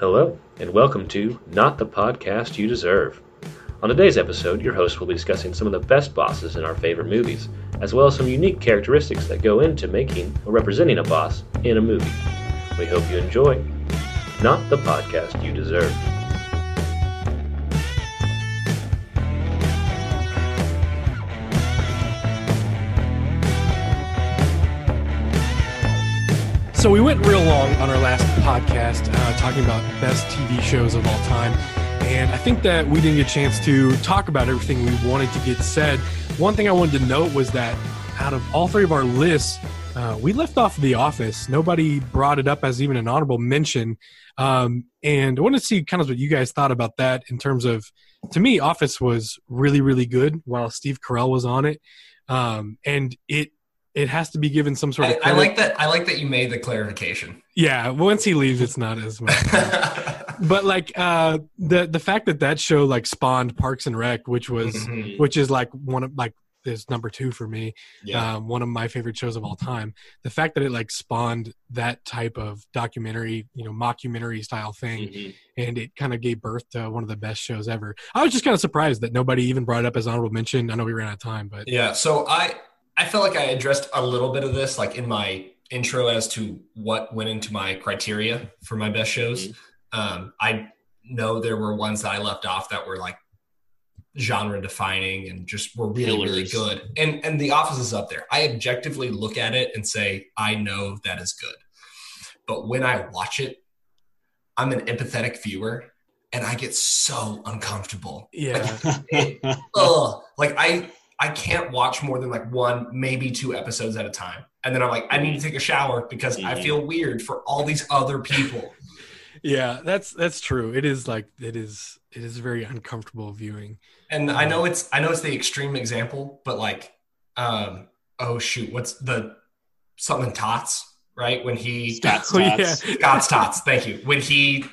Hello, and welcome to Not the Podcast You Deserve. On today's episode, your host will be discussing some of the best bosses in our favorite movies, as well as some unique characteristics that go into making or representing a boss in a movie. We hope you enjoy Not the Podcast You Deserve. So we went real long on our last podcast talking about best TV shows of all time, and I think that we didn't get a chance to talk about everything we wanted to get said. One thing I wanted to note was that out of all three of our lists, we left off The Office. Nobody brought it up as even an honorable mention, and I wanted to see kind of what you guys thought about that in terms of, to me, Office was really, really good while Steve Carell was on it, and it has to be given some sort of credit. I like that you made the clarification. Yeah, once he leaves, it's not as much. But like the fact that show like spawned Parks and Rec, which is like one of like is number two for me. Yeah. One of my favorite shows of all time. The fact that it like spawned that type of documentary, mockumentary style thing, and it kind of gave birth to one of the best shows ever. I was just kind of surprised that nobody even brought it up as honorable mention. I know we ran out of time, but yeah. So I felt like I addressed a little bit of this, like in my intro as to what went into my criteria for my best shows. I know there were ones that I left off that were like genre defining and just were really, really good. And The Office is up there. I objectively look at it and say, I know that is good. But when I watch it, I'm an empathetic viewer and I get so uncomfortable. Yeah. I can't watch more than like one, maybe two episodes at a time. And then I'm like, I need to take a shower because I feel weird for all these other people. Yeah, that's true. It is very uncomfortable viewing. And I know it's the extreme example, but like, what's the something Tots, right? When he Scott's Tots. Thank you. When he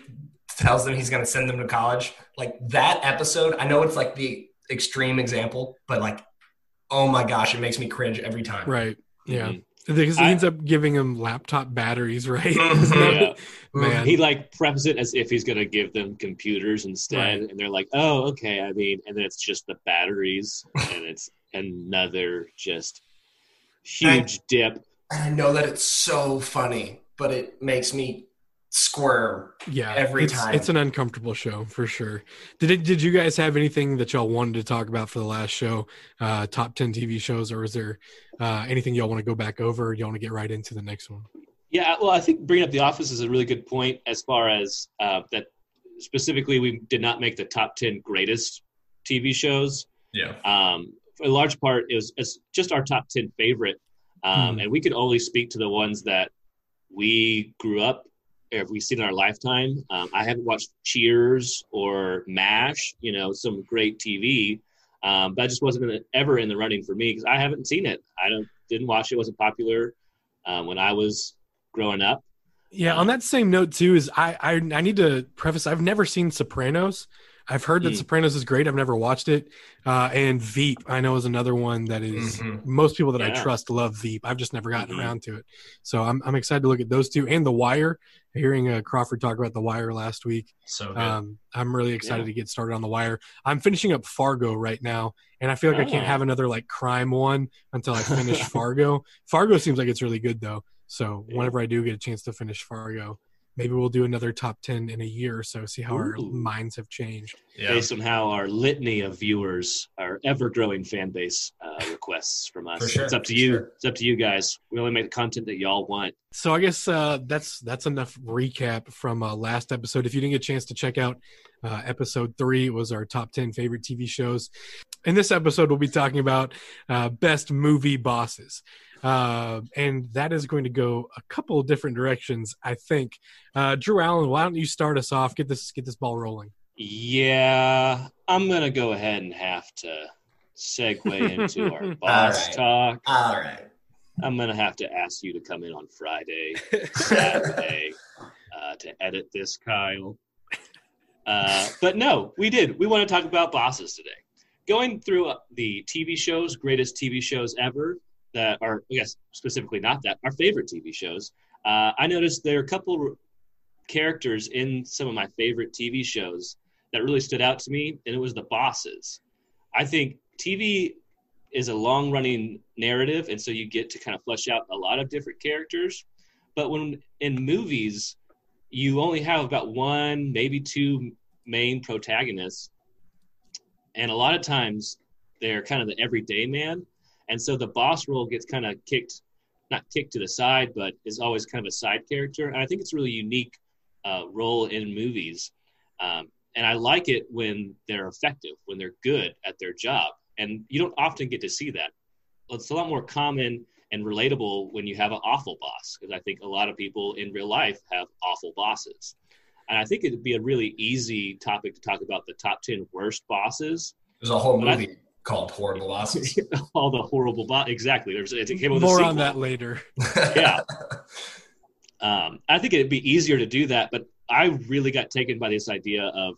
tells them he's going to send them to college, like that episode, I know it's like the extreme example, but like, oh my gosh, it makes me cringe every time. Right. Yeah. Because he ends up giving him laptop batteries, right? Yeah. Man. He like preps it as if he's going to give them computers instead. Right. And they're like, oh, okay. I mean, and then it's just the batteries and it's another just huge dip. I know that it's so funny, but it makes me squirm every time. It's an uncomfortable show for sure. Did you guys have anything that y'all wanted to talk about for the last show, top 10 TV shows, or is there anything y'all want to go back over? Y'all want to get right into the next one? Yeah, well, I think bringing up The Office is a really good point as far as that specifically we did not make the top 10 greatest TV shows. Yeah. For a large part, it's just our top 10 favorite. And we could only speak to the ones that we grew up have we seen in our lifetime. I haven't watched Cheers or MASH, some great TV, but I just wasn't ever in the running for me because I haven't seen it. I didn't watch it. It wasn't popular when I was growing up. Yeah, on that same note too is I need to preface, I've never seen Sopranos. I've heard that Sopranos is great. I've never watched it. And Veep, I know, is another one that is most people that I trust love Veep. I've just never gotten around to it. So I'm excited to look at those two and The Wire. Hearing Crawford talk about The Wire last week. So good. I'm really excited to get started on The Wire. I'm finishing up Fargo right now, and I feel like I can't have another like crime one until I finish Fargo. Fargo seems like it's really good though. So whenever I do get a chance to finish Fargo, maybe we'll do another top 10 in a year or so, see how our minds have changed. Yeah. Based on how our litany of viewers, our ever-growing fan base requests from us. Sure. It's up to you. Sure. It's up to you guys. We only make the content that y'all want. So I guess that's enough recap from last episode. If you didn't get a chance to check out episode 3, it was our top 10 favorite TV shows. In this episode, we'll be talking about best movie bosses. And that is going to go a couple of different directions, I think. Drew Allen, why don't you start us off? Get this ball rolling. Yeah, I'm going to go ahead and have to segue into our boss talk. All right. I'm going to have to ask you to come in on Friday, Saturday, to edit this, Kyle. But no, we did. We want to talk about bosses today. Going through the TV shows, greatest TV shows ever, that are, I guess, specifically not that, our favorite TV shows, I noticed there are a couple characters in some of my favorite TV shows that really stood out to me, and it was the bosses. I think TV is a long-running narrative, and so you get to kind of flesh out a lot of different characters. But when in movies, you only have about one, maybe two main protagonists, and a lot of times they're kind of the everyday man. And so the boss role gets kind of not kicked to the side, but is always kind of a side character. And I think it's a really unique role in movies. And I like it when they're effective, when they're good at their job. And you don't often get to see that. It's a lot more common and relatable when you have an awful boss, because I think a lot of people in real life have awful bosses. And I think it would be a really easy topic to talk about the top 10 worst bosses. There's a whole movie called Horrible Bosses. All the horrible bosses. Exactly. It came with a sequel. More on that later. Yeah. I think it'd be easier to do that, but I really got taken by this idea of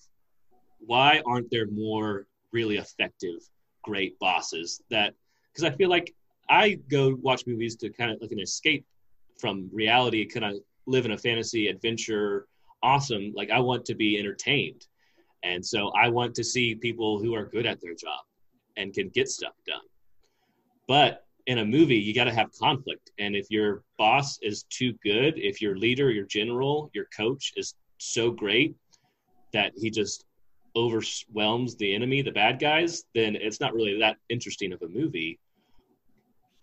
why aren't there more really effective, great bosses? Because I feel like I go watch movies to kind of like an escape from reality, kind of live in a fantasy adventure. Awesome. Like I want to be entertained. And so I want to see people who are good at their job and can get stuff done. But in a movie, you got to have conflict. And if your boss is too good, if your leader, your general, your coach is so great that he just overwhelms the enemy, the bad guys, then it's not really that interesting of a movie.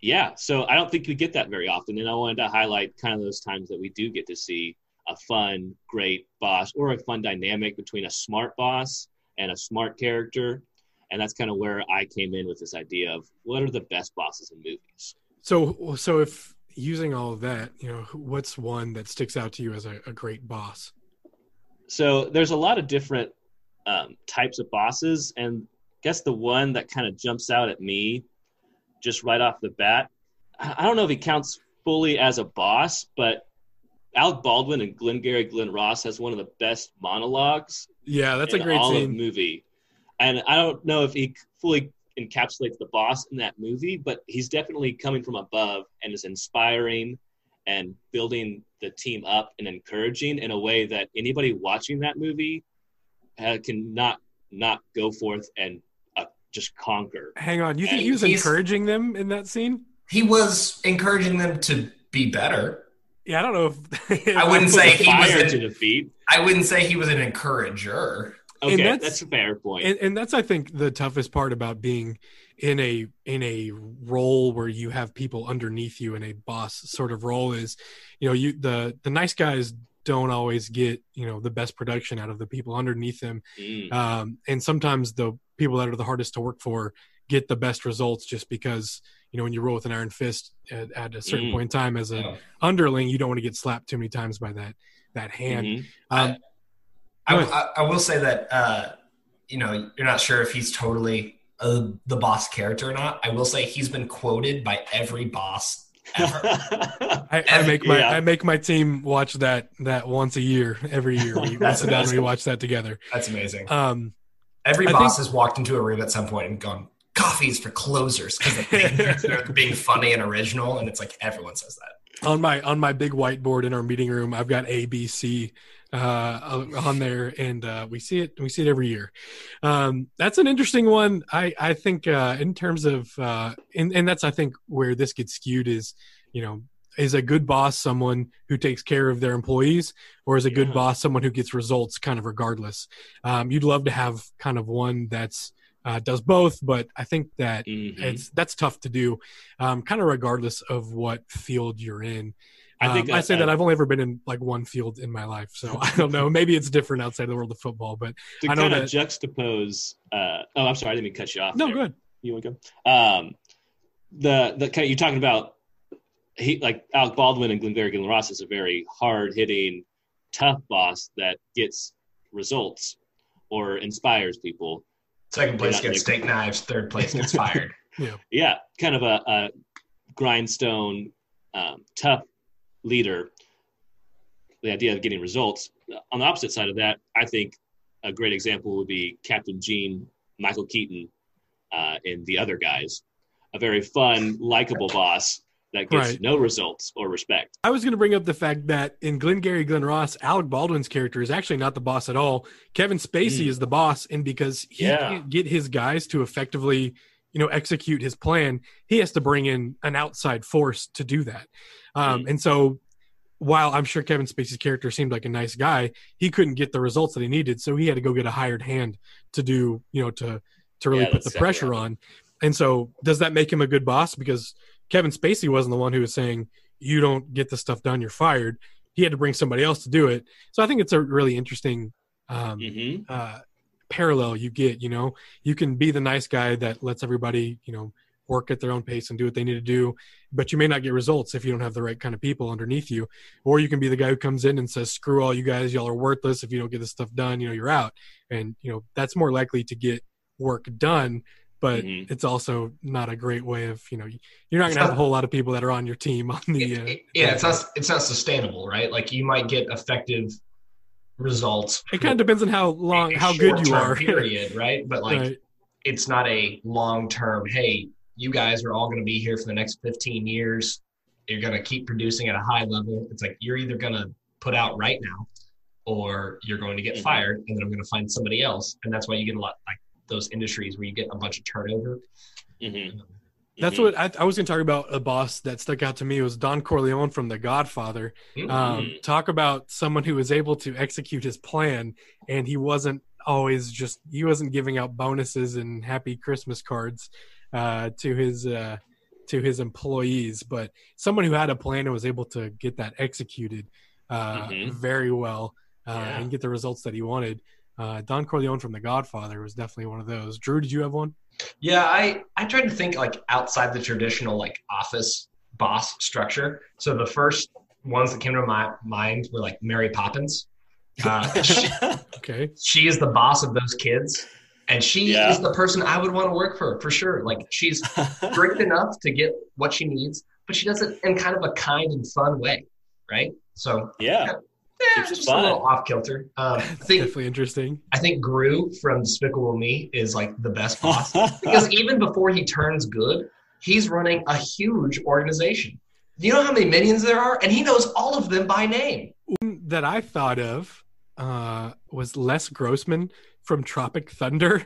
Yeah, so I don't think we get that very often. And I wanted to highlight kind of those times that we do get to see a fun, great boss, or a fun dynamic between a smart boss and a smart character. And that's kind of where I came in with this idea of what are the best bosses in movies? So if using all of that, you know, what's one that sticks out to you as a great boss? So there's a lot of different types of bosses. And I guess the one that kind of jumps out at me just right off the bat, I don't know if he counts fully as a boss, but Alec Baldwin and Glengarry Glen Ross has one of the best monologues. Yeah, that's a great scene. In the movie. And I don't know if he fully encapsulates the boss in that movie, but he's definitely coming from above and is inspiring and building the team up and encouraging in a way that anybody watching that movie can not go forth and just conquer. Hang on. You think he was encouraging them in that scene? He was encouraging them to be better. Yeah, I don't know if I wouldn't say he was to defeat. I wouldn't say he was an encourager. Okay, that's a fair point. And that's I think the toughest part about being in a role where you have people underneath you in a boss sort of role is, you know, the nice guys don't always get, you know, the best production out of the people underneath them. And sometimes the people that are the hardest to work for get the best results just because, you know, when you roll with an iron fist at a certain point in time as an underling, you don't want to get slapped too many times by that hand. I will say that, you know, you're not sure if he's totally the boss character or not. I will say he's been quoted by every boss ever. I make my team watch that once a year, every year. We sit down and we watch that together. That's amazing. Every boss has walked into a room at some point and gone, coffees for closers, because they're being funny and original, and it's like everyone says that. On my big whiteboard in our meeting room, I've got ABC on there, and we see it every year. That's an interesting one. I think in terms of and that's I think where this gets skewed is, you know, is a good boss someone who takes care of their employees, or is a good boss someone who gets results kind of regardless? You'd love to have kind of one that's does both, but I think that that's tough to do, kind of regardless of what field you're in. I say that I've only ever been in like one field in my life, so I don't know. Maybe it's different outside the world of football, but I know that juxtapose. Oh, I'm sorry, I didn't mean to cut you off. No, good. You want to go? You're talking about like Alec Baldwin and Glengarry Glen Ross is a very hard hitting, tough boss that gets results or inspires people. Second place gets steak knives. Third place gets fired. Yeah, kind of a grindstone, tough leader. The idea of getting results. On the opposite side of that, I think a great example would be Captain Michael Keaton in The Other Guys, a very fun, likable boss that gets no results or respect. I was going to bring up the fact that in Glengarry Glen Ross, Alec Baldwin's character is actually not the boss at all. Kevin Spacey is the boss, and because he can't get his guys to effectively, you know, execute his plan, he has to bring in an outside force to do that. And so while I'm sure Kevin Spacey's character seemed like a nice guy, he couldn't get the results that he needed, so he had to go get a hired hand to do, you know, to really put the pressure on. And so does that make him a good boss? Because Kevin Spacey wasn't the one who was saying, you don't get this stuff done, you're fired. He had to bring somebody else to do it. So I think it's a really interesting parallel you get, you know. You can be the nice guy that lets everybody, you know, work at their own pace and do what they need to do, but you may not get results if you don't have the right kind of people underneath you. Or you can be the guy who comes in and says, screw all you guys, y'all are worthless. If you don't get this stuff done, you know, you're out. And, you know, that's more likely to get work done, but it's also not a great way of, you know, you're not going to have a whole lot of people that are on your team on the it's not sustainable, right? Like you might get effective results. It kind of depends on how long, how good you are. Period, right? But like it's not a long-term, hey, you guys are all going to be here for the next 15 years. You're going to keep producing at a high level. It's like you're either going to put out right now or you're going to get fired, and then I'm going to find somebody else. And that's why you get a lot like those industries where you get a bunch of turnover. That's what I was going to talk about. A boss that stuck out to me was Don Corleone from The Godfather. Talk about someone who was able to execute his plan, and he wasn't always just – he wasn't giving out bonuses and happy Christmas cards to his employees, but someone who had a plan and was able to get that executed very well and get the results that he wanted. Don Corleone from The Godfather was definitely one of those. Drew, did you have one? Yeah, I tried to think like outside the traditional like office boss structure. So the first ones that came to my mind were like Mary Poppins. She is the boss of those kids, and she is the person I would want to work for sure. Like she's strict enough to get what she needs, but she does it in kind of a kind and fun way, right? So just a little off kilter. Definitely interesting. I think Gru from Despicable Me is like the best boss because even before he turns good, he's running a huge organization. Do you know how many minions there are? And he knows all of them by name. One that I thought of was Les Grossman from Tropic Thunder.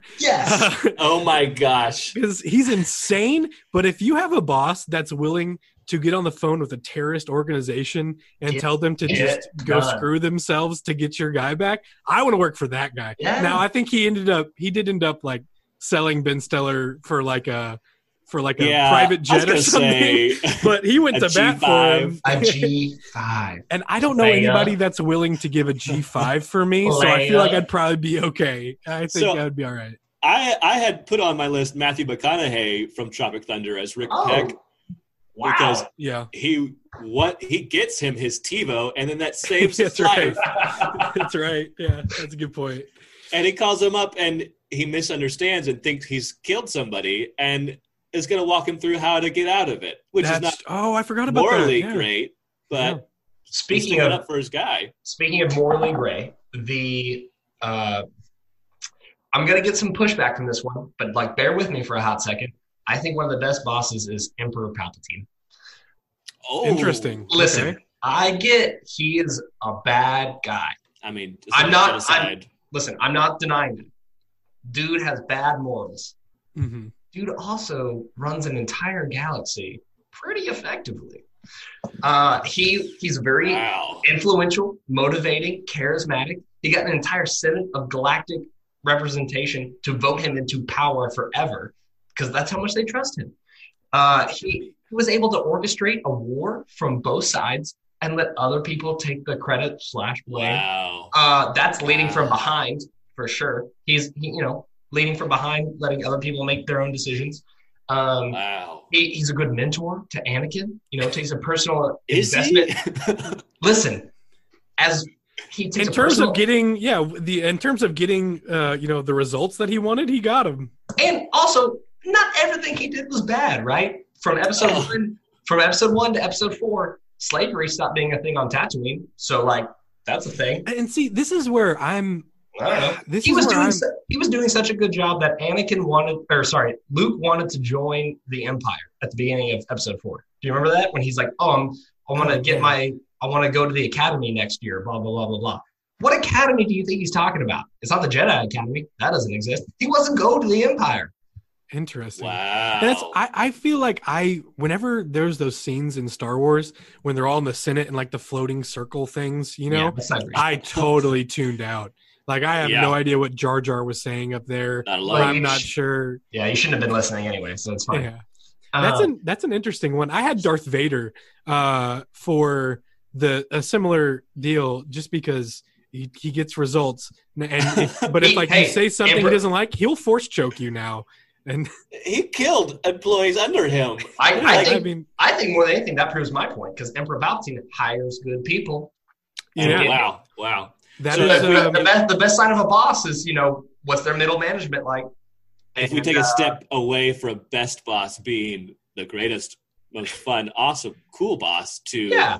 Oh my gosh. Because he's insane. But if you have a boss that's willing to get on the phone with a terrorist organization and tell them to just go screw themselves to get your guy back, I want to work for that guy. Now I think he did end up like selling Ben Stiller for like a private jet or something, but he went to bat for him. A G5. And I don't know anybody that's willing to give a G5 for me, so I feel like I'd probably be okay. I think I would be all right. I had put on my list Matthew McConaughey from Tropic Thunder as Rick Peck. Wow. Because he gets him his TiVo, and then that saves his life. That's right. Yeah, that's a good point. And he calls him up, and he misunderstands and thinks he's killed somebody, and is going to walk him through how to get out of it, which is not I forgot about morally great, but speaking of up for his guy. Speaking of morally gray, the I'm going to get some pushback from this one, but like bear with me for a hot second. I think one of the best bosses is Emperor Palpatine. Oh, interesting. Listen, okay. I get he is a bad guy. I mean, I'm not denying it. Dude has bad morals. Mm-hmm. Dude also runs an entire galaxy pretty effectively. He's very influential, motivating, charismatic. He got an entire Senate of Galactic representation to vote him into power forever, because that's how much they trust him. He was able to orchestrate a war from both sides and let other people take the credit / blame. Wow. That's leading from behind for sure. He's leading from behind, letting other people make their own decisions. He's a good mentor to Anakin. You know, takes a personal investment. Listen, as he takes in terms of getting the results that he wanted, he got them. And also, not everything he did was bad, right? From episode one to episode 4, slavery stopped being a thing on Tatooine. So, like, that's a thing. And see, this is where he was doing such a good job that Luke wanted to join the Empire at the beginning of episode 4. Do you remember that? When he's like, oh, I want to go to the academy next year, blah, blah, blah, blah, blah. What academy do you think he's talking about? It's not the Jedi Academy. That doesn't exist. He wasn't going to the Empire. Interesting. Wow. That's, I feel like whenever there's those scenes in Star Wars when they're all in the Senate and like the floating circle things, you know, yeah, I totally tuned out. Like, I have no idea what Jar Jar was saying up there. I'm not sure. Yeah, you shouldn't have been listening anyway, so it's fine. Yeah. That's an interesting one. I had Darth Vader for a similar deal just because he gets results. But if you say something he doesn't like, he'll force choke you now. And he killed employees under him. I think more than anything that proves my point because Emperor Palpatine hires good people. Yeah. Wow. The best sign of a boss is, you know, what's their middle management like? If we take a step away from best boss being the greatest, most fun, awesome, cool boss to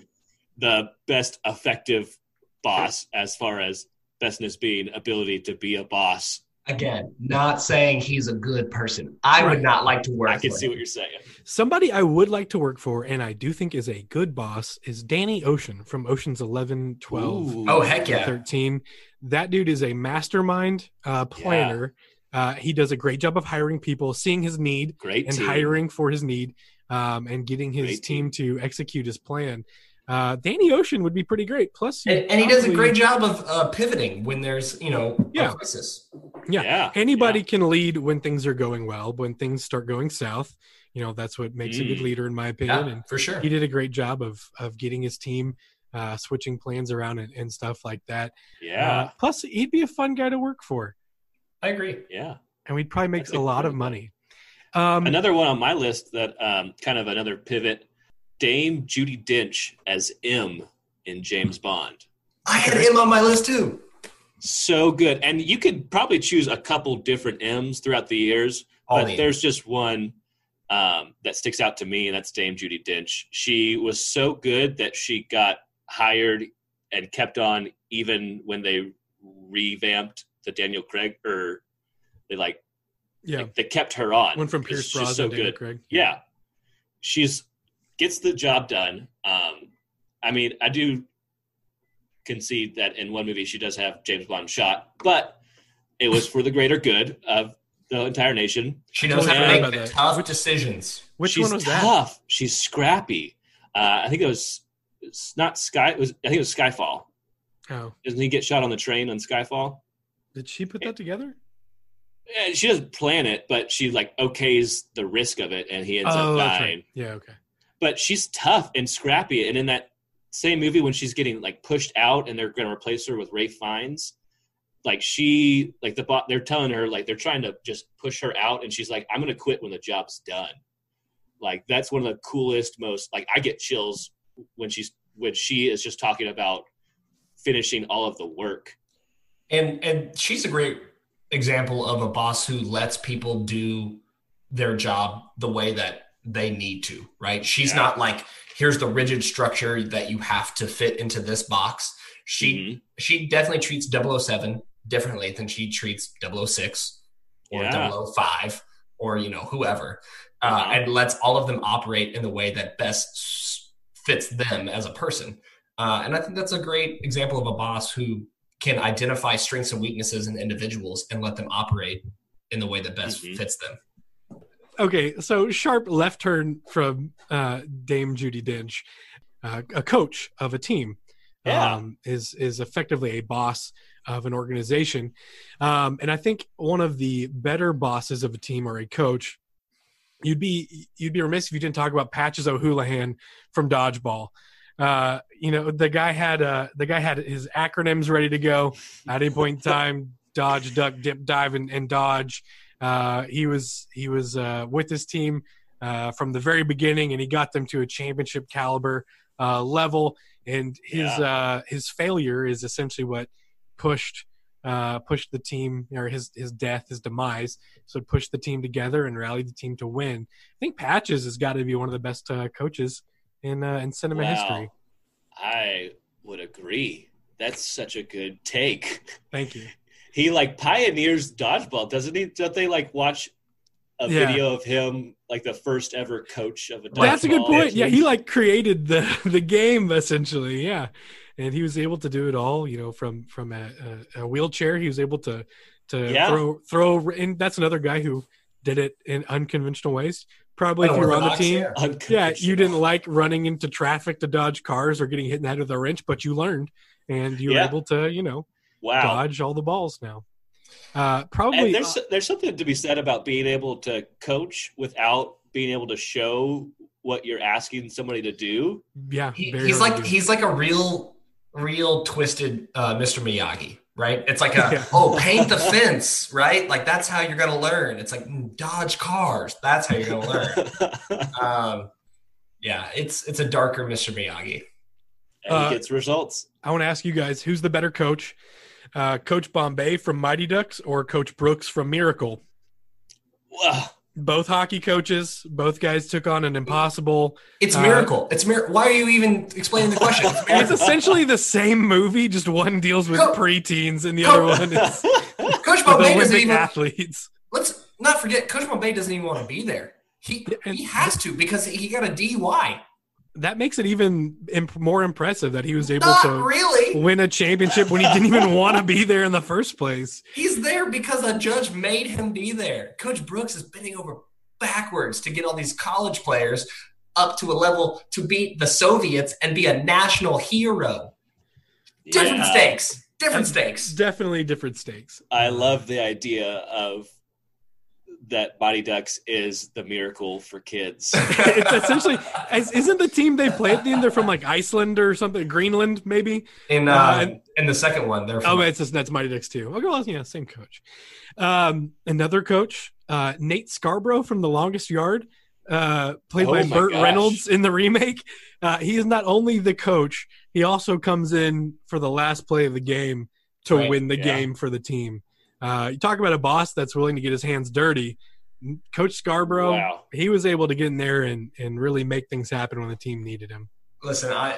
the best effective boss as far as bestness being ability to be a boss. Again, not saying he's a good person. I would not like to work for. I can see what you're saying. Somebody I would like to work for, and I do think is a good boss, is Danny Ocean from Ocean's 11, 12, 13. That dude is a mastermind planner. Yeah. He does a great job of hiring people, seeing his need, hiring for his need, and getting his team to execute his plan. Danny Ocean would be pretty great. Plus, and he does a great job of pivoting when there's, you know, a crisis. Yeah. Anybody can lead when things are going well. When things start going south, you know, that's what makes a good leader, in my opinion. Yeah, and for sure, he did a great job of getting his team switching plans around and stuff like that. Yeah. Plus, he'd be a fun guy to work for. I agree. Yeah. And we'd probably make a lot of money. Another one on my list that kind of another pivot, Dame Judi Dench as M in James Bond. I had him on my list too. So good. And you could probably choose a couple different M's throughout the years, but there's just one that sticks out to me, and that's Dame Judi Dench. She was so good that she got hired and kept on even when they revamped the Daniel Craig, or they kept her on. One from Pierce Brosnan, so Daniel Craig. Yeah, she's gets the job done. I mean, I do concede that in one movie she does have James Bond shot, but it was for the greater good of the entire nation. She knows how to make tough decisions. Which one was that? She's tough. She's scrappy. I think it was Skyfall. Oh, doesn't he get shot on the train on Skyfall? Did she put that together? Yeah, she doesn't plan it, but she okays the risk of it, and he ends up dying. Right. Yeah, okay. But she's tough and scrappy, and in that same movie when she's getting pushed out, and they're going to replace her with Ralph Fiennes, they're telling her they're trying to just push her out, and she's like, "I'm going to quit when the job's done." That's one of the coolest, most I get chills when she is just talking about finishing all of the work. And she's a great example of a boss who lets people do their job the way that they need to, right? She's not here's the rigid structure that you have to fit into this box. She definitely treats 007 differently than she treats 006 or 005 or, you know, whoever, and lets all of them operate in the way that best fits them as a person. And I think that's a great example of a boss who can identify strengths and weaknesses in individuals and let them operate in the way that best fits them. Okay, so sharp left turn from Dame Judi Dench, a coach of a team, is effectively a boss of an organization. And I think one of the better bosses of a team or a coach, you'd be remiss if you didn't talk about Patches O'Houlihan from Dodgeball. You know, the guy had his acronyms ready to go at any point in time: dodge, duck, dip, dive, and dodge. He was with his team from the very beginning, and he got them to a championship caliber level. And his failure is essentially what pushed the team, or his death, his demise. So it pushed the team together and rallied the team to win. I think Patches has got to be one of the best coaches in cinema history. I would agree. That's such a good take. Thank you. He pioneers dodgeball, doesn't he? Don't they watch a video of him, like the first ever coach of a dodgeball. That's a good point. Yeah, he like created the game essentially. Yeah, and he was able to do it all. You know, from a wheelchair, he was able to throw. And that's another guy who did it in unconventional ways. Probably if you were on the team. Yeah, you didn't like running into traffic to dodge cars or getting hit in the head with a wrench, but you learned and you were able to, you know, dodge all the balls now. Probably there's something to be said about being able to coach without being able to show what you're asking somebody to do. Yeah. He's like a real twisted Mr. Miyagi. Right? It's like, paint the fence, right? Like, that's how you're going to learn. It's like, dodge cars. That's how you're going to learn. It's a darker Mr. Miyagi. And he gets results. I want to ask you guys, who's the better coach? Coach Bombay from Mighty Ducks or Coach Brooks from Miracle? Wow. Both hockey coaches, both guys took on an impossible. It's Miracle. Why are you even explaining the question? It's essentially the same movie, just one deals with preteens and the other one is Coach Bombay doesn't even athletes. Let's not forget, Coach Bombay doesn't even want to be there. He has to because he got a DUI. That makes it even more impressive that he was able to win a championship when he didn't even want to be there in the first place. He's there because a judge made him be there. Coach Brooks is bending over backwards to get all these college players up to a level to beat the Soviets and be a national hero. Different stakes. Definitely different stakes. I love the idea of that Mighty Ducks is the Miracle for kids. It's essentially, isn't the team they play at the end? They're from like Iceland or something, Greenland maybe. In the second one, they're from. Oh, that's Mighty Ducks too. Okay, well, yeah, same coach. Another coach, Nate Scarborough from The Longest Yard, played by Burt Reynolds in the remake. He is not only the coach, he also comes in for the last play of the game to win the game for the team. You talk about a boss that's willing to get his hands dirty. Coach Scarborough, he was able to get in there and really make things happen when the team needed him. Listen, I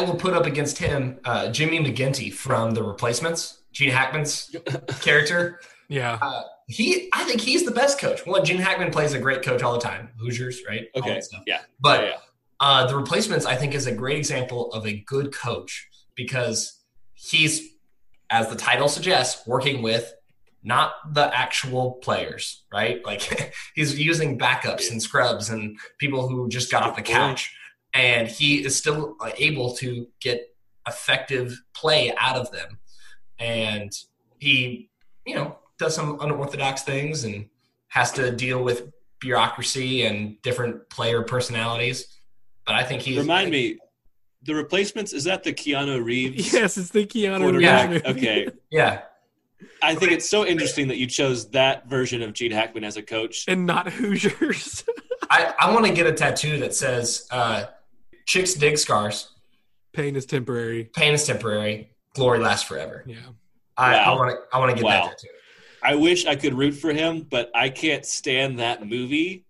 will put up against him Jimmy McGinty from The Replacements, Gene Hackman's character. Yeah. I think he's the best coach. Well, Gene Hackman plays a great coach all the time. Hoosiers, right? Okay. All that stuff. Yeah. But The Replacements, I think, is a great example of a good coach because he's – as the title suggests, working with not the actual players, right? Like he's using backups and scrubs and people who just got off the couch, and he is still able to get effective play out of them. And he, does some unorthodox things and has to deal with bureaucracy and different player personalities. But I think he's me. The Replacements, is that the Keanu Reeves? Yes, it's the Keanu Reeves. Yeah. Okay. Yeah. I think it's so interesting that you chose that version of Gene Hackman as a coach. And not Hoosiers. I want to get a tattoo that says, chicks dig scars. Pain is temporary. Glory lasts forever. Yeah. I want to get that tattoo. I wish I could root for him, but I can't stand that movie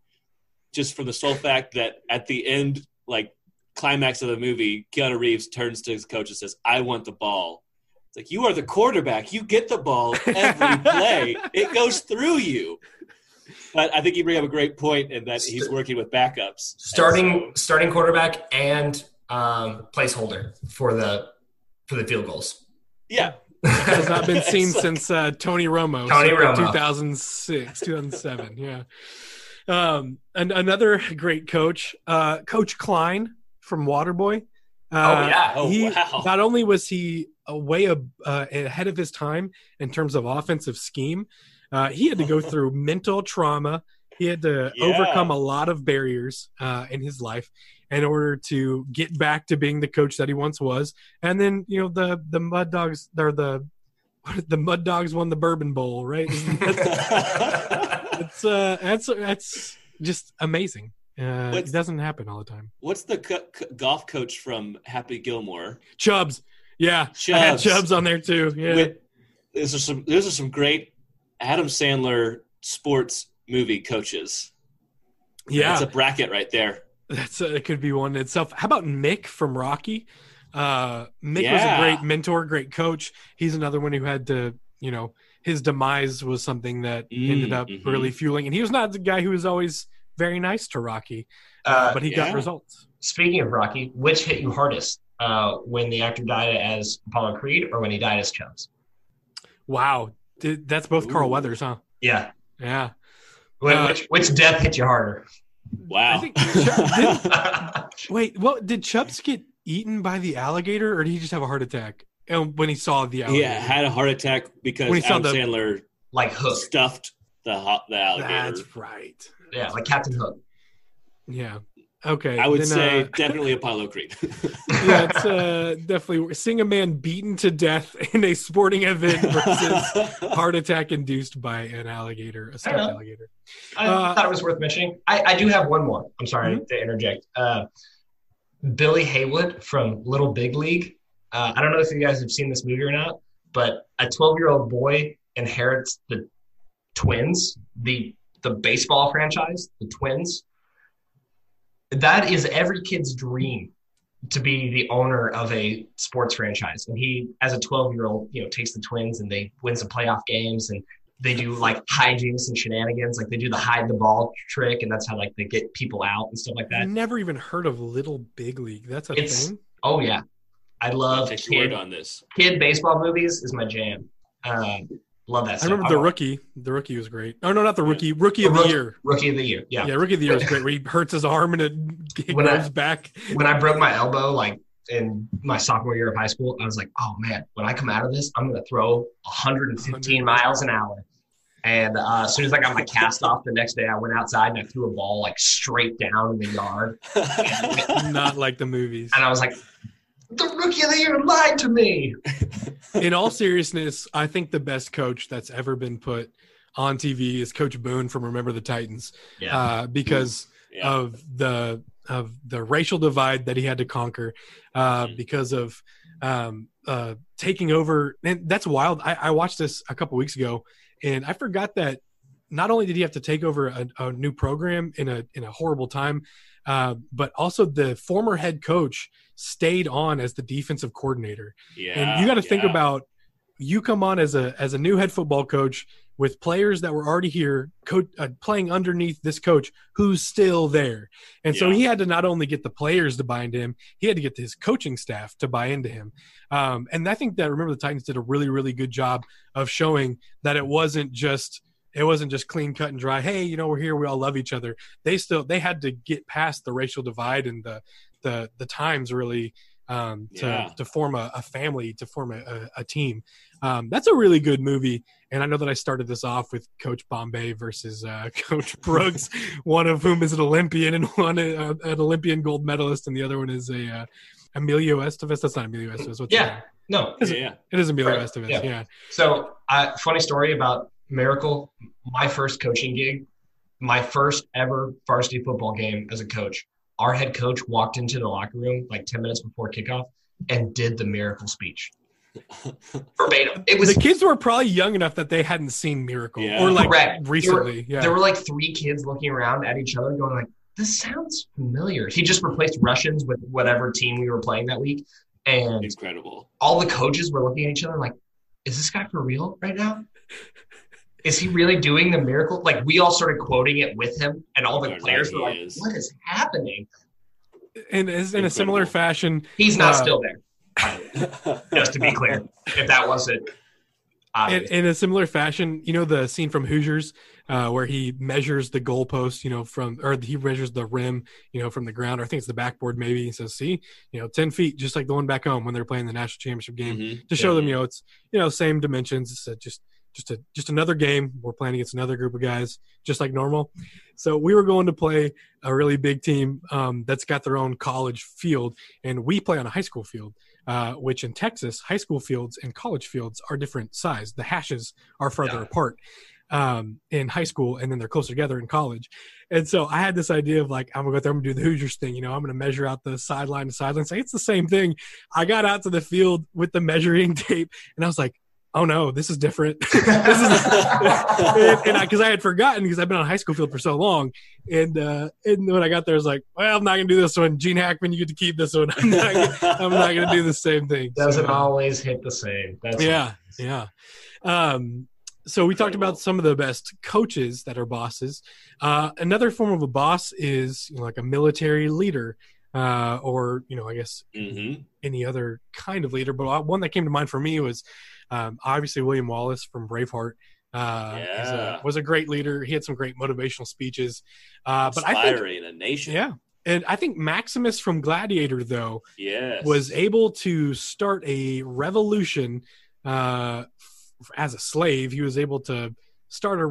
just from the sole fact that at the end, like, climax of the movie, Keanu Reeves turns to his coach and says, I want the ball. It's like, you are the quarterback. You get the ball every play. It goes through you. But I think you bring up a great point in that he's working with backups. Starting quarterback and placeholder for the field goals. Yeah. Has not been seen since Tony Romo. 2006, 2007. Yeah. Another great coach, Coach Klein from Waterboy. Not only was he ahead of his time in terms of offensive scheme, he had to go through mental trauma. He had to overcome a lot of barriers in his life in order to get back to being the coach that he once was. And then, the Mud Dogs, they're the Mud Dogs won the Bourbon Bowl, right? That's just amazing. It doesn't happen all the time. What's the golf coach from Happy Gilmore? Chubbs. Yeah, I had Chubbs on there too. Yeah, these are some great Adam Sandler sports movie coaches. Yeah, it's a bracket right there. It could be one in itself. How about Mick from Rocky? Mick was a great mentor, great coach. He's another one who had to you know, his demise was something that ended up really fueling. And he was not the guy who was always very nice to Rocky, but he got results. Speaking of Rocky, which hit you hardest, when the actor died as Apollo Creed or when he died as Chubbs? Wow. That's both Carl Weathers, huh? Yeah. Yeah. Which death hit you harder? Wow. Did Chubbs get eaten by the alligator, or did he just have a heart attack? And when he saw the alligator, had a heart attack because when he Adam saw the, Sandler like Hook stuffed the alligator. That's right. Yeah, that's like Captain Hook. Yeah. Okay. I would say definitely Apollo Creed. Yeah, it's definitely seeing a man beaten to death in a sporting event versus heart attack induced by an alligator, a stuffed alligator. I thought it was worth mentioning. I do have one more. I'm sorry to interject. Billy Haywood from Little Big League. I don't know if you guys have seen this movie or not, but a 12-year-old boy inherits the Twins, the baseball franchise, the Twins. That is every kid's dream, to be the owner of a sports franchise. And he, as a 12-year-old, you know, takes the Twins and they win some playoff games, and they do like hijinks and shenanigans. Like they do the hide the ball trick, and that's how like they get people out and stuff like that. I've never even heard of Little Big League. That's a thing? Oh, yeah. I love kid baseball movies is my jam. Love that stuff. I remember The Rookie. The Rookie was great. Oh, no, not The Rookie. Rookie of the Year. Rookie of the Year, yeah. Yeah, Rookie of the Year is great, where he hurts his arm and it goes back. When I broke my elbow, like, in my sophomore year of high school, I was like, oh, man, when I come out of this, I'm going to throw 115 miles an hour. And as soon as I got my cast off, the next day I went outside and I threw a ball, like, straight down in the yard. Not like the movies. And I was like, the Rookie of the Year lied to me. In all seriousness, I think the best coach that's ever been put on TV is Coach Boone from Remember the Titans, because of the racial divide that he had to conquer, because of taking over. And that's wild. I watched this a couple weeks ago, and I forgot that not only did he have to take over a new program in a horrible time, but also the former head coach stayed on as the defensive coordinator. Yeah, and you got to think about, you come on as a new head football coach with players that were already here playing underneath this coach who's still there. And so he had to not only get the players to buy into him, he had to get his coaching staff to buy into him. And I think that Remember the Titans did a really, really good job of showing that it wasn't just clean cut and dry. Hey, you know, we're here, we all love each other. They had to get past the racial divide and the times really to form a family, to form a team. That's a really good movie. And I know that I started this off with Coach Bombay versus Coach Brooks, one of whom is an Olympian and one an Olympian gold medalist, and the other one is a Emilio Estevez. That's not Emilio Estevez. It is Emilio Estevez. Yeah. Yeah. So funny story about Miracle, my first coaching gig, my first ever varsity football game as a coach. Our head coach walked into the locker room like 10 minutes before kickoff and did the Miracle speech. Verbatim. It was, the kids were probably young enough that they hadn't seen Miracle or like recently. There were like three kids looking around at each other going like, this sounds familiar. He just replaced Russians with whatever team we were playing that week. And incredible. All the coaches were looking at each other like, is this guy for real right now? Is he really doing the Miracle? Like, we all started quoting it with him, and all the players were like, what is happening? And is in a similar fashion. He's not still there, just to be clear, if that wasn't. In a similar fashion, you know, the scene from Hoosiers where he measures the goalpost, you know, he measures the rim, you know, from the ground, or I think it's the backboard maybe. He says, see, you know, 10 feet, just like the one back home when they're playing the national championship game, to show them, you know, it's, you know, same dimensions. It's just another game. We're playing against another group of guys, just like normal. So we were going to play a really big team that's got their own college field, and we play on a high school field, which in Texas, high school fields and college fields are different size. The hashes are further apart in high school, and then they're closer together in college. And so I had this idea of like, I'm going to go there, I'm going to do the Hoosiers thing. You know, I'm going to measure out the sideline to sideline, say it's the same thing. I got out to the field with the measuring tape, and I was like, oh no, this is different. Because I had forgotten, because I've been on High School Field for so long. And when I got there, I was like, well, I'm not going to do this one. Gene Hackman, you get to keep this one. I'm not going to do the same thing. Doesn't always hit the same. That's yeah. So we talked about some of the best coaches that are bosses. Another form of a boss is, you know, like a military leader, or, you know, I guess any other kind of leader. But one that came to mind for me was obviously William Wallace from Braveheart. Was a great leader. He had some great motivational speeches. Inspiring a nation. Yeah. And I think Maximus from Gladiator, though, was able to start a revolution as a slave. He was able to start a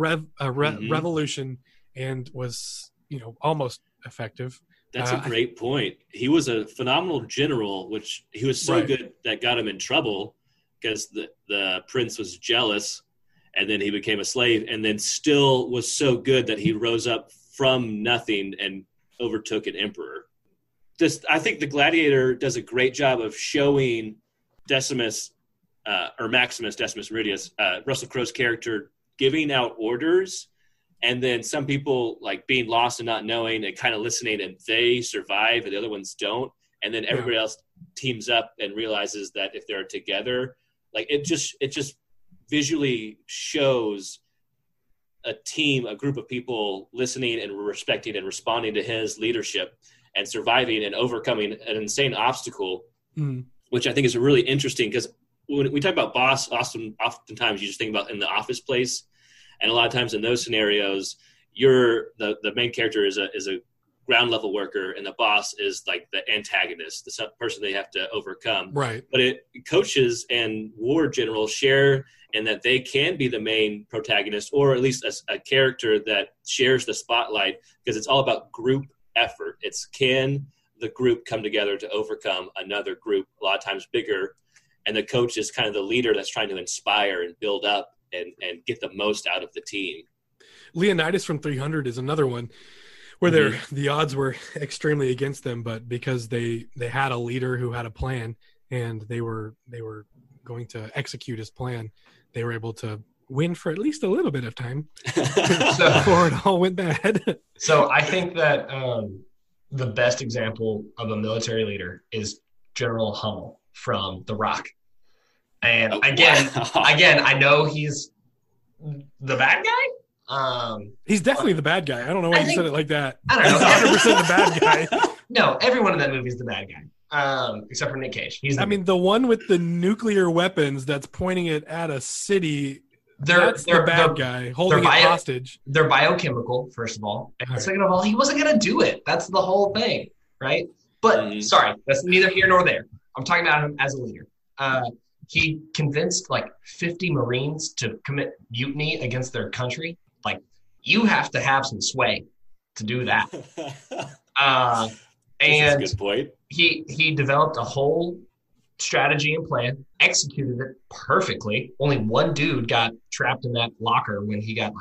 revolution and was, you know, almost effective. That's a great point. He was a phenomenal general, which he was so good that got him in trouble because the prince was jealous, and then he became a slave, and then still was so good that he rose up from nothing and overtook an emperor. I think the Gladiator does a great job of showing Maximus Meridius, Russell Crowe's character, giving out orders, and then some people like being lost and not knowing and kind of listening, and they survive and the other ones don't. And then everybody else teams up and realizes that if they're together, like it just visually shows a group of people listening and respecting and responding to his leadership and surviving and overcoming an insane obstacle, which I think is really interesting because when we talk about boss, oftentimes you just think about in the office place, and a lot of times in those scenarios, you're the main character is a ground level worker, and the boss is like the antagonist, the person they have to overcome. Right. But coaches and war generals share in that they can be the main protagonist, or at least a character that shares the spotlight, because it's all about group effort. It's can the group come together to overcome another group, a lot of times bigger. And the coach is kind of the leader that's trying to inspire and build up and get the most out of the team. Leonidas from 300 is another one where the odds were extremely against them, but because they had a leader who had a plan and they were going to execute his plan, they were able to win for at least a little bit of time before it all went bad. So I think that the best example of a military leader is General Hummel from The Rock. And again, I know he's the bad guy. He's definitely the bad guy. I don't know why you said it like that. I don't know. He's 100% the bad guy. No, everyone in that movie is the bad guy. Except for Nick Cage. The one with the nuclear weapons that's pointing it at a city, that's the bad guy holding it hostage. They're biochemical, first of all. And second of all, he wasn't going to do it. That's the whole thing, right? But, sorry, that's neither here nor there. I'm talking about him as a leader. He convinced like 50 Marines to commit mutiny against their country. Like, you have to have some sway to do that. And good point. He developed a whole strategy and plan, executed it perfectly. Only one dude got trapped in that locker when he got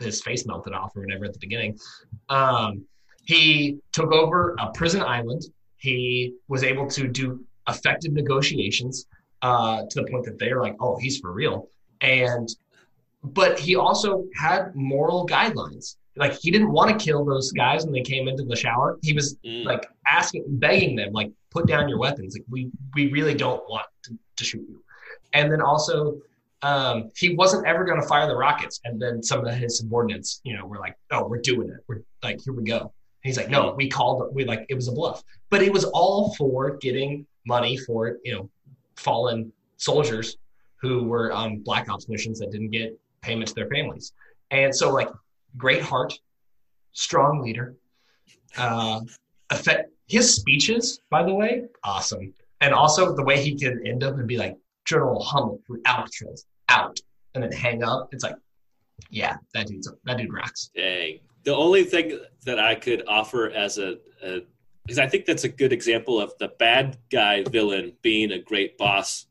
his face melted off or whatever at the beginning. He took over a prison island. He was able to do effective negotiations to the point that they're like, oh, he's for real. But he also had moral guidelines. Like, he didn't want to kill those guys when they came into the shower. He was begging them, like, put down your weapons. Like, we really don't want to shoot you. And then also, he wasn't ever going to fire the rockets. And then some of his subordinates, were like, oh, we're doing it. We're like, here we go. He's like, no, we called it. It was a bluff. But it was all for getting money for, fallen soldiers who were on Black Ops missions that didn't get payments to their families. And so, like, great heart, strong leader. His speeches, by the way, awesome. And also the way he could end up and be like, General Hummel from Alcatraz, out, and then hang up. It's like, yeah, that dude rocks. Dang. The only thing that I could offer as because I think that's a good example of the bad guy villain being a great boss,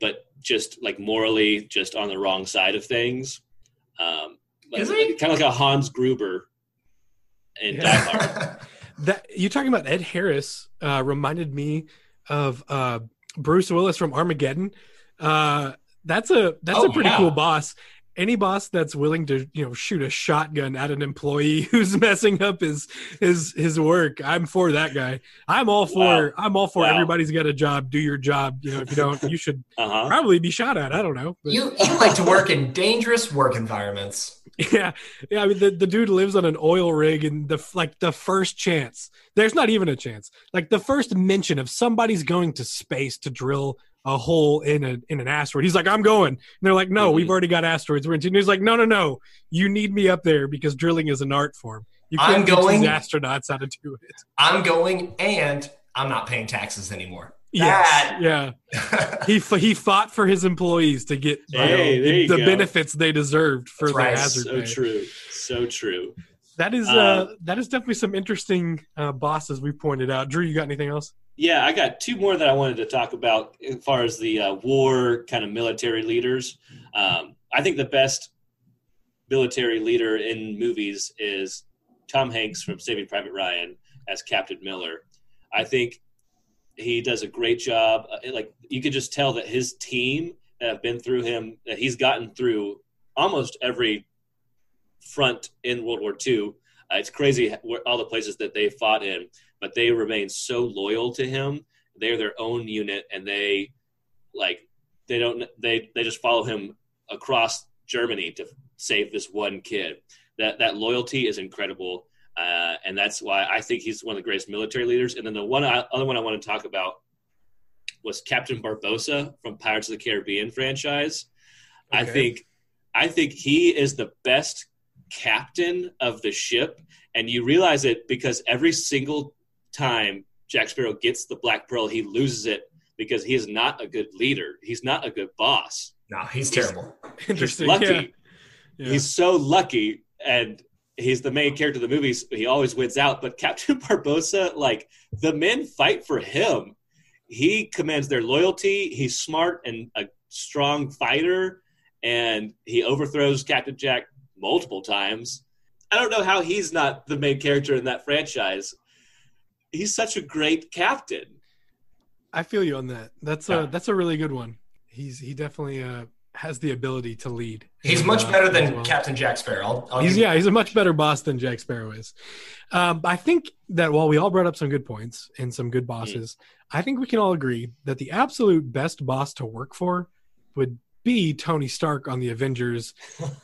but just like morally just on the wrong side of things. Is he? Kind of like a Hans Gruber in Die Hard. You're talking about Ed Harris reminded me of Bruce Willis from Armageddon. That's a pretty cool boss. Any boss that's willing to, you know, shoot a shotgun at an employee who's messing up his work, I'm for that guy. I'm all for everybody's got a job. Do your job. You know, if you don't, you should probably be shot at. I don't know. But. You like to work in dangerous work environments. Yeah. I mean, the dude lives on an oil rig, and the first chance, there's not even a chance. Like the first mention of somebody's going to space to drill a hole in an asteroid, he's like, I'm going. And they're like, no, we've already got asteroids. We're into. He's like, no, you need me up there because drilling is an art form. You can't teach these astronauts how to do it. I'm going, and I'm not paying taxes anymore. Yes. Yeah. he fought for his employees to get the benefits they deserved for their hazard pay. So true. That is definitely some interesting bosses we pointed out. Drew, you got anything else? Yeah, I got two more that I wanted to talk about as far as the war kind of military leaders. I think the best military leader in movies is Tom Hanks from Saving Private Ryan as Captain Miller. I think he does a great job. Like you could just tell that his team that have been through him, that he's gotten through almost every front in World War II. It's crazy all the places that they fought in, but they remain so loyal to him. They're their own unit, and they just follow him across Germany to save this one kid. That loyalty is incredible, and that's why I think he's one of the greatest military leaders. And then the other one I want to talk about was Captain Barbossa from Pirates of the Caribbean franchise. Okay. I think he is the best captain of the ship, and you realize it because every single time Jack Sparrow gets the Black Pearl, he loses it because he is not a good leader. He's not a good boss. No, he's terrible. Interesting. He's lucky. Yeah. Yeah. He's so lucky, and he's the main character of the movies. He always wins out, but Captain Barbossa, like, the men fight for him. He commands their loyalty. He's smart and a strong fighter, and he overthrows Captain Jack multiple times. I don't know how he's not the main character in that franchise. He's such a great captain. I feel you on that. That's a really good one. He definitely has the ability to lead. He's much better than Captain Jack Sparrow. He's a much better boss than Jack Sparrow is. I think that while we all brought up some good points and some good bosses, I think we can all agree that the absolute best boss to work for would be Tony Stark on the Avengers,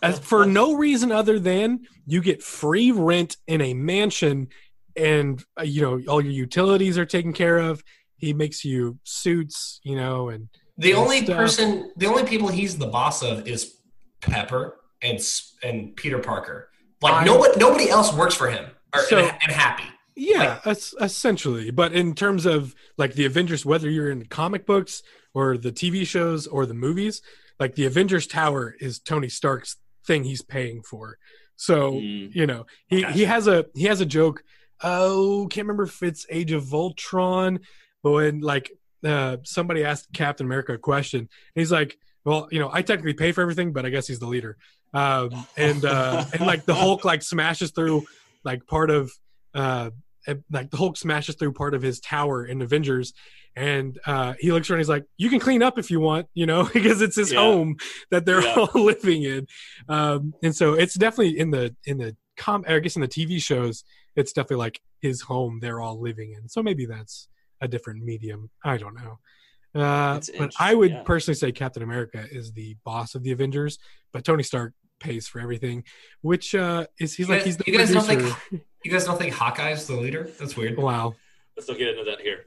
as for no reason other than you get free rent in a mansion, and you know, all your utilities are taken care of. He makes you suits, you know, and the only people he's the boss of is Pepper and Peter Parker. Like nobody else works for him and happy. Yeah, like, essentially. But in terms of like the Avengers, whether you're in comic books or the TV shows or the movies, like the Avengers Tower is Tony Stark's thing he's paying for. So, you know, he has a joke. Oh, can't remember if it's Age of Ultron, but when like somebody asked Captain America a question, and he's like, well, you know, I technically pay for everything, but I guess he's the leader. And like the Hulk like smashes through like part of his tower in Avengers, and he looks around and he's like, you can clean up if you want, you know, because it's his home that they're all living in. And so it's definitely in the TV shows, it's definitely like his home they're all living in. So maybe that's a different medium. I don't know. But I would personally say Captain America is the boss of the Avengers, but Tony Stark pays for everything, which he's the producer. You guys don't think Hawkeye's the leader? That's weird. Wow. Let's not get into that here.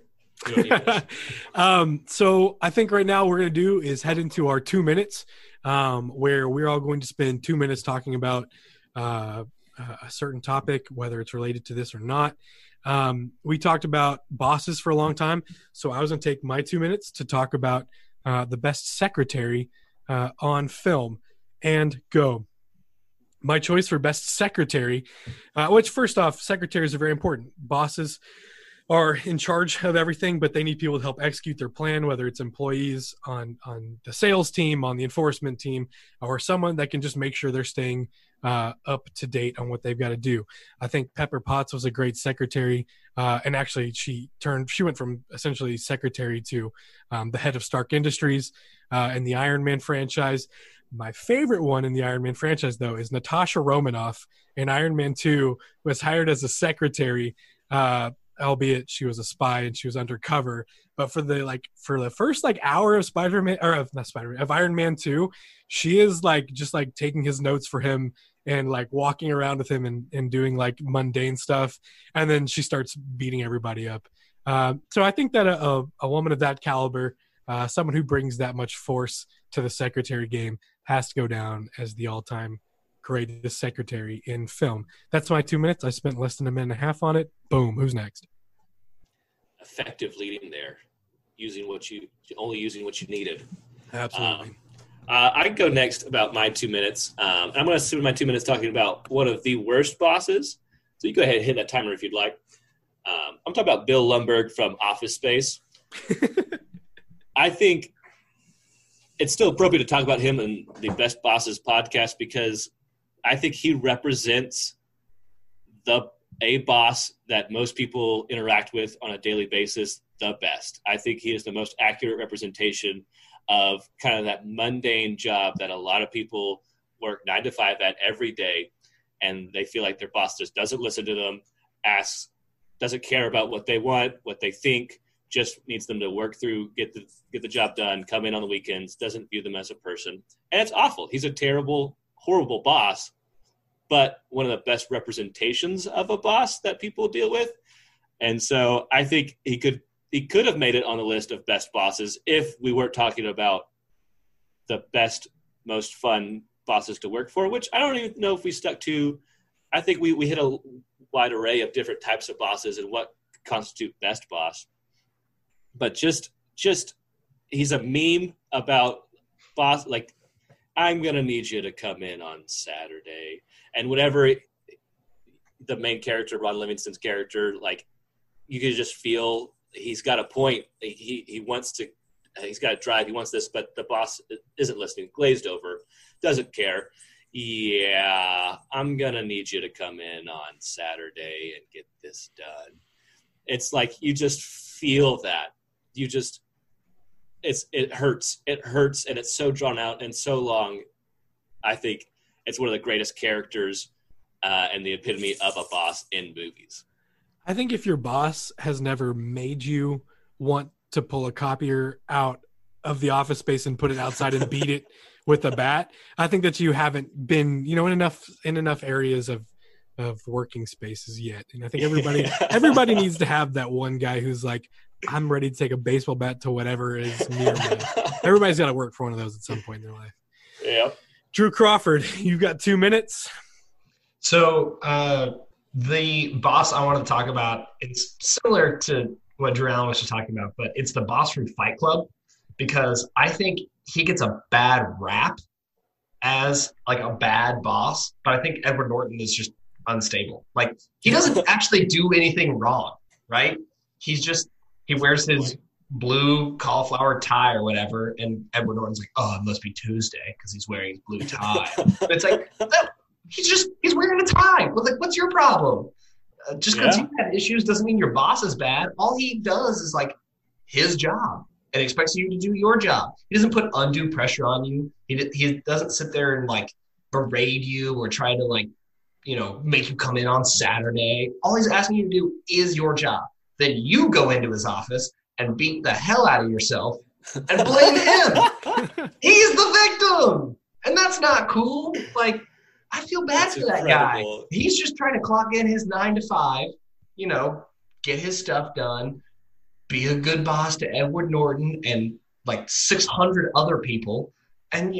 You don't need so I think right now what we're going to do is head into our 2 minutes, where we're all going to spend 2 minutes talking about a certain topic, whether it's related to this or not. We talked about bosses for a long time, so I was going to take my 2 minutes to talk about the best secretary on film. And go. My choice for best secretary, which first off, secretaries are very important. Bosses are in charge of everything, but they need people to help execute their plan, whether it's employees on the sales team, on the enforcement team, or someone that can just make sure they're staying up to date on what they've got to do. I think Pepper Potts was a great secretary. And actually she went from essentially secretary to the head of Stark Industries in the Iron Man franchise. My favorite one in the Iron Man franchise, though, is Natasha Romanoff in Iron Man 2 was hired as a secretary, albeit she was a spy and she was undercover. But for the first hour of Iron Man 2, she is just taking his notes for him and walking around with him and doing mundane stuff. And then she starts beating everybody up. So I think that a woman of that caliber, someone who brings that much force to the secretary game, has to go down as the all-time greatest secretary in film. That's my 2 minutes. I spent less than a minute and a half on it. Boom. Who's next? Effective leading there, using what you needed. Absolutely. I go next about my 2 minutes. I'm going to spend my 2 minutes talking about one of the worst bosses. So you go ahead and hit that timer if you'd like. I'm talking about Bill Lumbergh from Office Space. I think it's still appropriate to talk about him in the Best Bosses podcast because I think he represents a boss that most people interact with on a daily basis the best. I think he is the most accurate representation of kind of that mundane job that a lot of people work 9 to 5 at every day, and they feel like their boss just doesn't listen to them, doesn't care about what they want, what they think, just needs them to work through, get the job done, come in on the weekends, doesn't view them as a person. And it's awful. He's a terrible, horrible boss, but one of the best representations of a boss that people deal with. And so I think he could have made it on the list of best bosses if we weren't talking about the best, most fun bosses to work for, which I don't even know if we stuck to. I think we hit a wide array of different types of bosses and what constitute best boss. But just he's a meme about boss, I'm going to need you to come in on Saturday. And whatever the main character, Ron Livingston's character, you can just feel he's got a point. He's got a drive. He wants this, but the boss isn't listening, glazed over, doesn't care. Yeah, I'm going to need you to come in on Saturday and get this done. It's you just feel that. It hurts, and it's so drawn out and so long. I think it's one of the greatest characters and the epitome of a boss in movies. I think if your boss has never made you want to pull a copier out of the office space and put it outside and beat it with a bat, I think that you haven't been, in enough areas of working spaces yet. And I think everybody needs to have that one guy who's I'm ready to take a baseball bat to whatever is near me. Everybody's got to work for one of those at some point in their life. Yeah. Drew Crawford, you've got 2 minutes. So the boss I want to talk about, it's similar to what Drew Allen was just talking about, but it's the boss from Fight Club, because I think he gets a bad rap as a bad boss, but I think Edward Norton is just unstable. He doesn't actually do anything wrong, right? He wears his blue cauliflower tie or whatever, and Edward Norton's oh, it must be Tuesday because he's wearing his blue tie. But he's wearing a tie. Well, what's your problem? Just because you had issues doesn't mean your boss is bad. All he does is his job and expects you to do your job. He doesn't put undue pressure on you. He doesn't sit there and berate you or try to make you come in on Saturday. All he's asking you to do is your job. Then you go into his office and beat the hell out of yourself and blame him. He's the victim. And that's not cool. I feel bad for that guy. He's just trying to clock in his 9 to 5, get his stuff done, be a good boss to Edward Norton and 600 other people and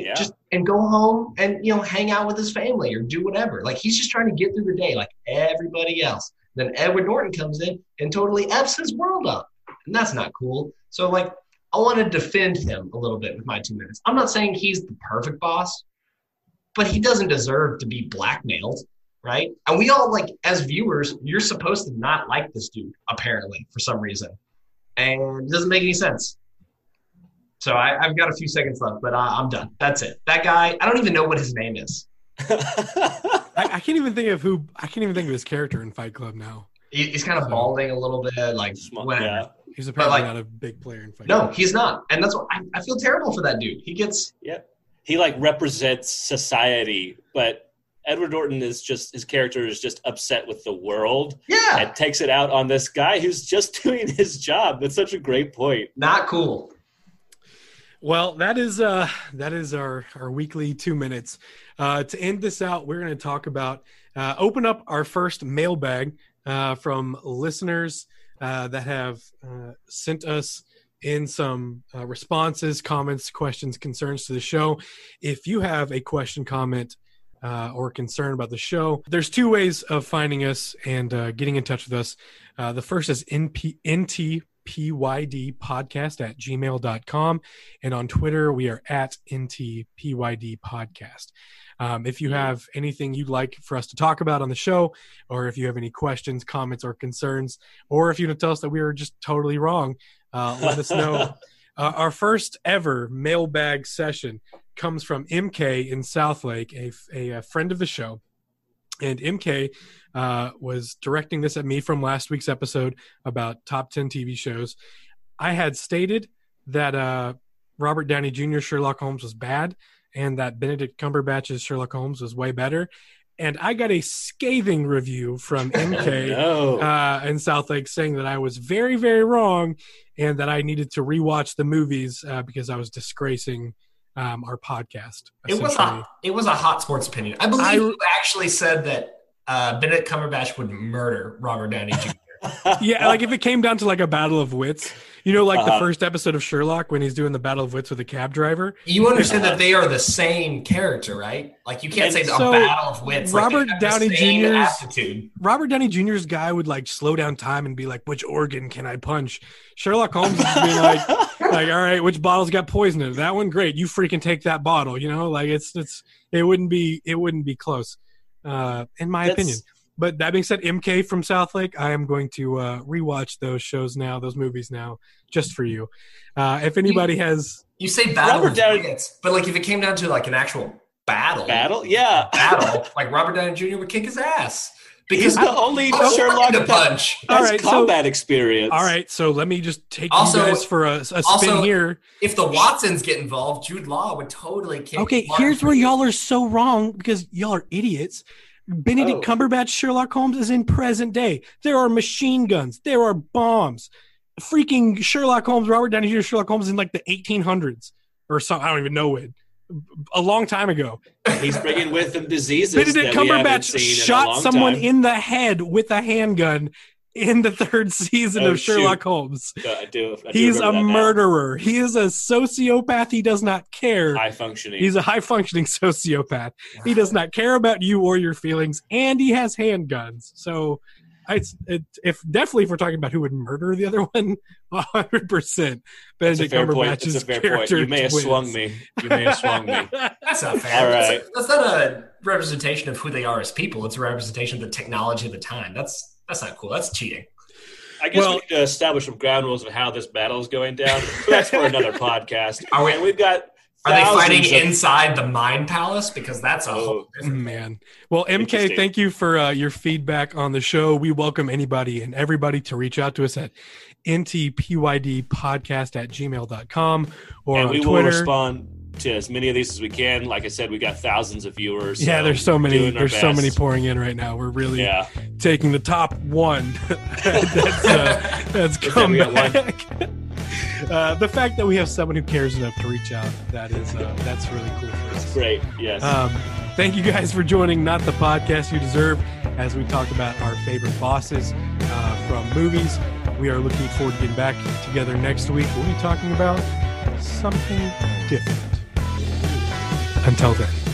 go home and, hang out with his family or do whatever. He's just trying to get through the day like everybody else. Then Edward Norton comes in and totally F's his world up. And that's not cool. So, I want to defend him a little bit with my 2 minutes. I'm not saying he's the perfect boss, but he doesn't deserve to be blackmailed, right? And we all, as viewers, you're supposed to not like this dude, apparently, for some reason. And it doesn't make any sense. So I've got a few seconds left, but I'm done. That's it. That guy, I don't even know what his name is. I can't even think of his character in Fight Club now. He's kind of balding a little bit, like whatever. Yeah. He's apparently not a big player in Fight Club. No, he's not, and that's what I feel terrible for that dude. He gets he like represents society, but Edward Norton is just his character is just upset with the world. Yeah, and takes it out on this guy who's just doing his job. That's such a great point. Not cool. Well, that is our weekly 2 minutes. To end this out, we're going to talk about open up our first mailbag from listeners that have sent us in some responses, comments, questions, concerns to the show. If you have a question, comment, or concern about the show, there's two ways of finding us and getting in touch with us. The first is ntpydpodcast@gmail.com, and on Twitter we are at ntpydpodcast. If you have anything you'd like for us to talk about on the show, or if you have any questions, comments, or concerns, or if you want to tell us that we are just totally wrong, let us know. Our first ever mailbag session comes from MK in Southlake, a friend of the show. And MK was directing this at me from last week's episode about top 10 TV shows. I had stated that Robert Downey Jr.'s Sherlock Holmes was bad and that Benedict Cumberbatch's Sherlock Holmes was way better. And I got a scathing review from MK in Southlake saying that I was very, very wrong and that I needed to rewatch the movies because I was disgracing our podcast. It was a hot sports opinion. I believe you actually said that Benedict Cumberbatch would murder Robert Downey Jr. Yeah, like if it came down to like a battle of wits, you know, like the first episode of Sherlock when he's doing the battle of wits with a cab driver. You understand that they are the same character, right? Like you can't say a battle of wits. Robert Downey Jr.'s guy would like slow down time and be like, which organ can I punch? Sherlock Holmes would be like, like, all right, which bottle's got poison in it? That one, great. You freaking take that bottle, you know? Like it wouldn't be close, in my opinion. But that being said, MK from Southlake, I am going to rewatch those shows now, those movies now, just for you. If anybody has, you say battle, but like if it came down to like an actual battle, yeah, like Robert Downey Jr. would kick his ass because he's the only Sherlock to punch. All right, combat experience. All right, so let me just take you guys for a spin here. If the Watsons get involved, Jude Law would totally kick. Okay, here's where y'all are so wrong because y'all are idiots. Benedict Cumberbatch Sherlock Holmes is in present day. There are machine guns. There are bombs. Freaking Sherlock Holmes, Robert Downey Jr. Sherlock Holmes in like the 1800s or something. I don't even know when. A long time ago. He's bringing with him diseases. Benedict Cumberbatch shot someone in the head with a handgun in the third season of Sherlock Holmes. He's a murderer. Now. He is a sociopath. He does not care. He's a high-functioning sociopath. He does not care about you or your feelings, and he has handguns. So if we're talking about who would murder the other one, 100%. Benedict Cumberbatch's character. You may have swung me. That's not fair. All right. That's not a representation of who they are as people. It's a representation of the technology of the time. That's not cool. That's cheating. I guess we need to establish some ground rules of how this battle is going down. That's for another podcast. Are they fighting inside the Mind Palace? Because that's a whole different man. Well, MK, thank you for your feedback on the show. We welcome anybody and everybody to reach out to us at ntpydpodcast@gmail.com or on Twitter. And we will respond to as many of these as we can. Like I said, we got thousands of viewers. Yeah, there's so many. There's so many pouring in right now. We're really taking the top one. That's come back. The fact that we have someone who cares enough to reach out, that's really cool for us. Great. Yes. Thank you guys for joining Not the Podcast You Deserve as we talk about our favorite bosses from movies. We are looking forward to getting back together next week. We'll be talking about something different. Until then.